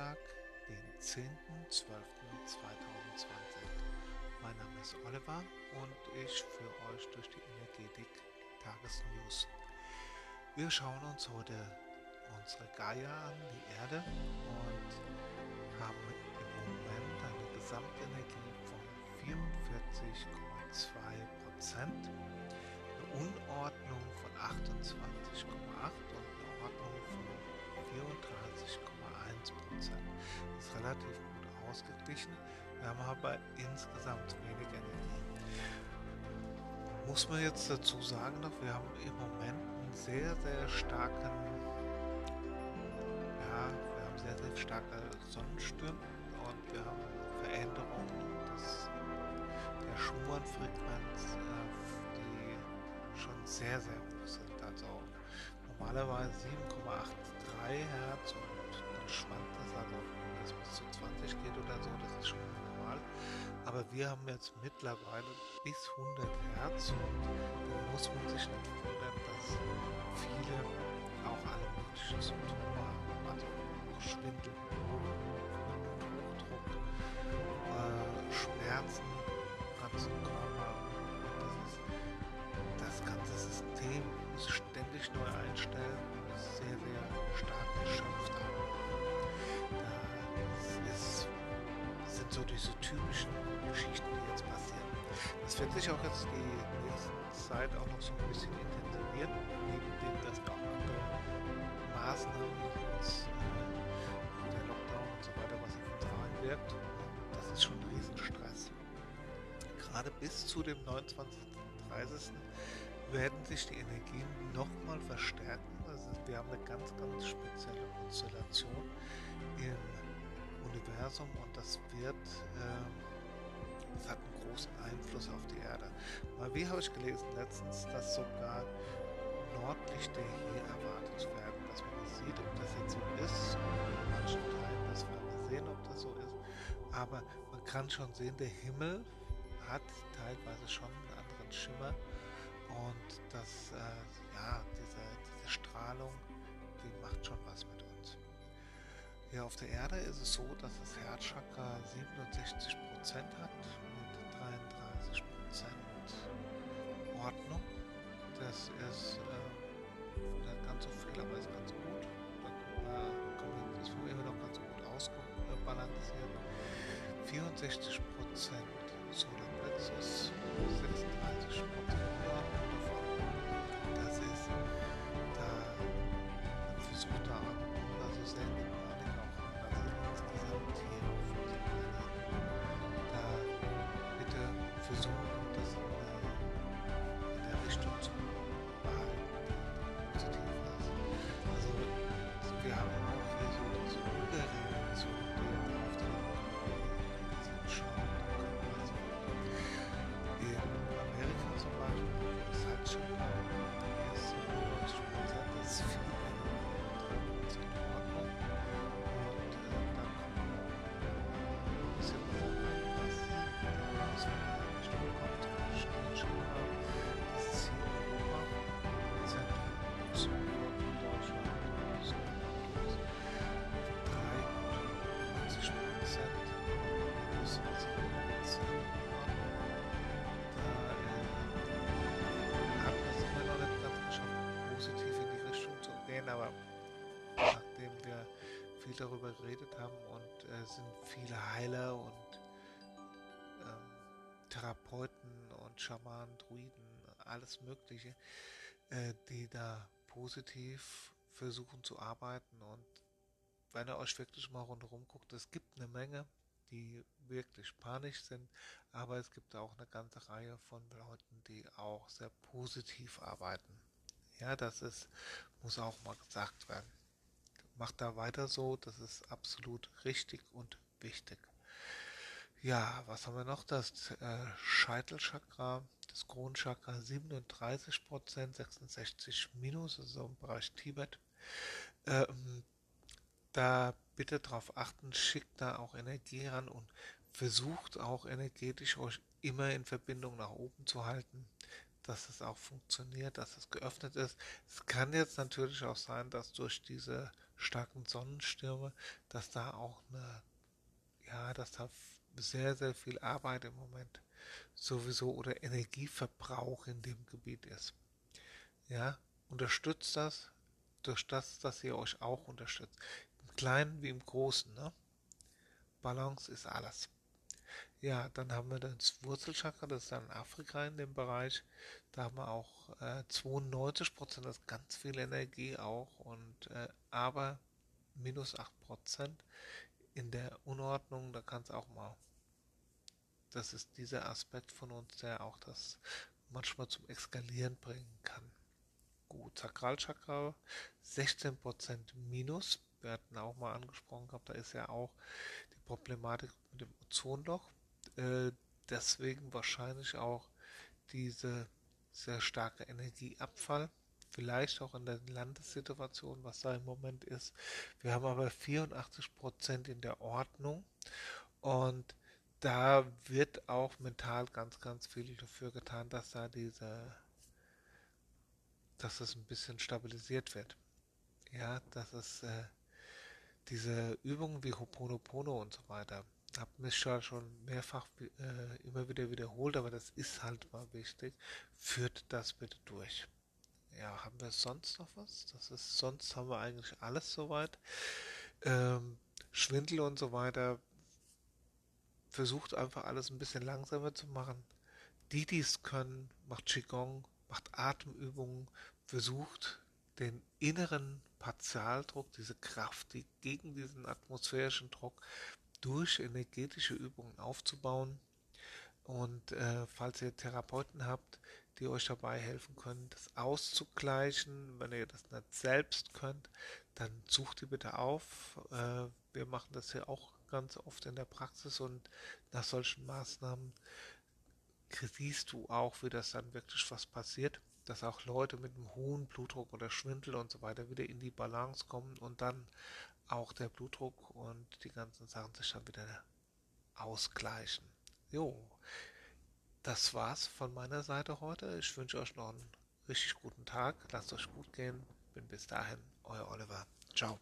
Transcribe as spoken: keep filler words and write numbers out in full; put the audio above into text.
Donnerstag, den zehnten zwölften zweitausendzwanzig. Mein Name ist Oliver und ich führe euch durch die Energetic Tagesnews. Wir schauen uns heute unsere Gaia an, die Erde, und haben im Moment eine Gesamtenergie von vierundvierzig Komma zwei Prozent, eine Unordnung von achtundzwanzig Komma acht und eine Ordnung von vierunddreißig Komma eins Prozent. Das ist relativ gut ausgeglichen, wir haben aber insgesamt wenig Energie. Muss man jetzt dazu sagen, dass wir haben im Moment einen sehr, sehr starken, ja, wir haben sehr, sehr starke Sonnenstürme und wir haben Veränderungen des, der Schumann-Frequenz, die schon sehr, sehr hoch sind. Also normalerweise sieben Komma drei acht Hertz und dann schwankt es also, wenn es bis zu zwanzig geht oder so, das ist schon normal. Aber wir haben jetzt mittlerweile bis hundert Hertz und dann muss man sich nicht wundern, dass viele auch alle möglichen Symptome haben, also Schwindel, Hochdruck, äh, Schmerzen im ganzen Körper. Das, ist, das ganze System muss ständig neu einstellen und ist sehr, sehr stark erschöpft. Das sind so diese typischen Geschichten, die jetzt passieren. Das wird sich auch jetzt die nächste Zeit auch noch so ein bisschen intensivieren, neben dem, dass wir auch andere Maßnahmen, die uns äh, der Lockdown und so weiter, was auf uns einwirkt. Das ist schon ein Riesenstress. Gerade bis zu dem neunundzwanzigsten dreißigsten werden sich die Energien nochmal verstärken. Das ist, wir haben eine ganz, ganz spezielle Konstellation im Universum und das wird, äh, das hat einen großen Einfluss auf die Erde. Mal wie habe ich gelesen letztens, dass sogar Nordlichter hier erwartet werden, dass man das sieht, ob das jetzt so ist. In manchen Teilen, das werden wir sehen, ob das so ist. Aber man kann schon sehen, der Himmel hat teilweise schon einen anderen Schimmer und das, äh, ja, diese, diese Strahlung, die macht schon was mit uns. Hier auf der Erde ist es so, dass das Herzchakra siebenundsechzig Prozent hat mit dreiunddreißig Prozent Ordnung. Das ist äh, nicht ganz so viel, aber ist ganz gut. Da kann man, ist immer noch ganz gut ausbalanciert. vierundsechzig Prozent Solarplexus, sechsunddreißig Prozent davon. Das ist, da man versucht da also sehr in die Panik auch an, also insgesamt hier auf unserem Planeten. Da bitte versuchen, das in der Richtung zu behalten, positiv lassen. Also wir haben auch hier so diese Überreaktion, die auf der Welt schauen. Das hat schon das ist viel in Ordnung und da kann man ein bisschen aufpassen, dass man eine Richtung kommt, schnell schneller, das ist hier in Europa, Zentrum, Süden, Deutschland, Süden, dreiundneunzig Prozent, minus sieben Prozent. Aber nachdem wir viel darüber geredet haben und äh, sind viele Heiler und ähm, Therapeuten und Schamanen, Druiden, alles Mögliche, äh, die da positiv versuchen zu arbeiten. Und wenn ihr euch wirklich mal rundherum guckt, es gibt eine Menge, die wirklich panisch sind, aber es gibt auch eine ganze Reihe von Leuten, die auch sehr positiv arbeiten. Ja, das ist, muss auch mal gesagt werden. Macht da weiter so, das ist absolut richtig und wichtig. Ja, was haben wir noch? Das äh, Scheitelchakra, das Kronchakra siebenunddreißig Prozent, sechsundsechzig minus, also im Bereich Tibet. Ähm, da bitte darauf achten, schickt da auch Energie ran und versucht auch energetisch euch immer in Verbindung nach oben zu halten, dass es auch funktioniert, dass es geöffnet ist. Es kann jetzt natürlich auch sein, dass durch diese starken Sonnenstürme, dass da auch eine, ja, dass da sehr, sehr viel Arbeit im Moment sowieso oder Energieverbrauch in dem Gebiet ist. Ja, unterstützt das durch das, dass ihr euch auch unterstützt. Im Kleinen wie im Großen, ne? Balance ist alles. Ja, dann haben wir das Wurzelchakra, das ist dann Afrika in dem Bereich. Da haben wir auch äh, zweiundneunzig Prozent, das ist ganz viel Energie auch, und äh, aber minus acht Prozent in der Unordnung, da kann es auch mal. Das ist dieser Aspekt von uns, der auch das manchmal zum Eskalieren bringen kann. Gut, Sakralchakra, sechzehn Prozent minus. Wir hatten auch mal angesprochen gehabt, da ist ja auch die Problematik mit dem Ozonloch. Äh, deswegen wahrscheinlich auch diese sehr starke Energieabfall. Vielleicht auch in der Landessituation, was da im Moment ist. Wir haben aber vierundachtzig Prozent in der Ordnung. Und da wird auch mental ganz, ganz viel dafür getan, dass da diese, dass das ein bisschen stabilisiert wird. Ja, dass es äh, diese Übungen wie Hoponopono und so weiter, habe mich schon mehrfach äh, immer wieder wiederholt, aber das ist halt mal wichtig. Führt das bitte durch. Ja, haben wir sonst noch was? Das ist, sonst haben wir eigentlich alles soweit. Ähm, Schwindel und so weiter. Versucht einfach alles ein bisschen langsamer zu machen. Die, die es können, macht Qigong, macht Atemübungen, versucht den inneren Partialdruck, diese Kraft, die gegen diesen atmosphärischen Druck durch energetische Übungen aufzubauen. Und äh, falls ihr Therapeuten habt, die euch dabei helfen können, das auszugleichen, wenn ihr das nicht selbst könnt, dann sucht die bitte auf. Äh, wir machen das hier auch ganz oft in der Praxis, und nach solchen Maßnahmen siehst du auch, wie das dann wirklich was passiert, dass auch Leute mit einem hohen Blutdruck oder Schwindel und so weiter wieder in die Balance kommen und dann auch der Blutdruck und die ganzen Sachen sich dann wieder ausgleichen. Jo, das war's von meiner Seite heute. Ich wünsche euch noch einen richtig guten Tag. Lasst euch gut gehen. Bin bis dahin, euer Oliver. Ciao.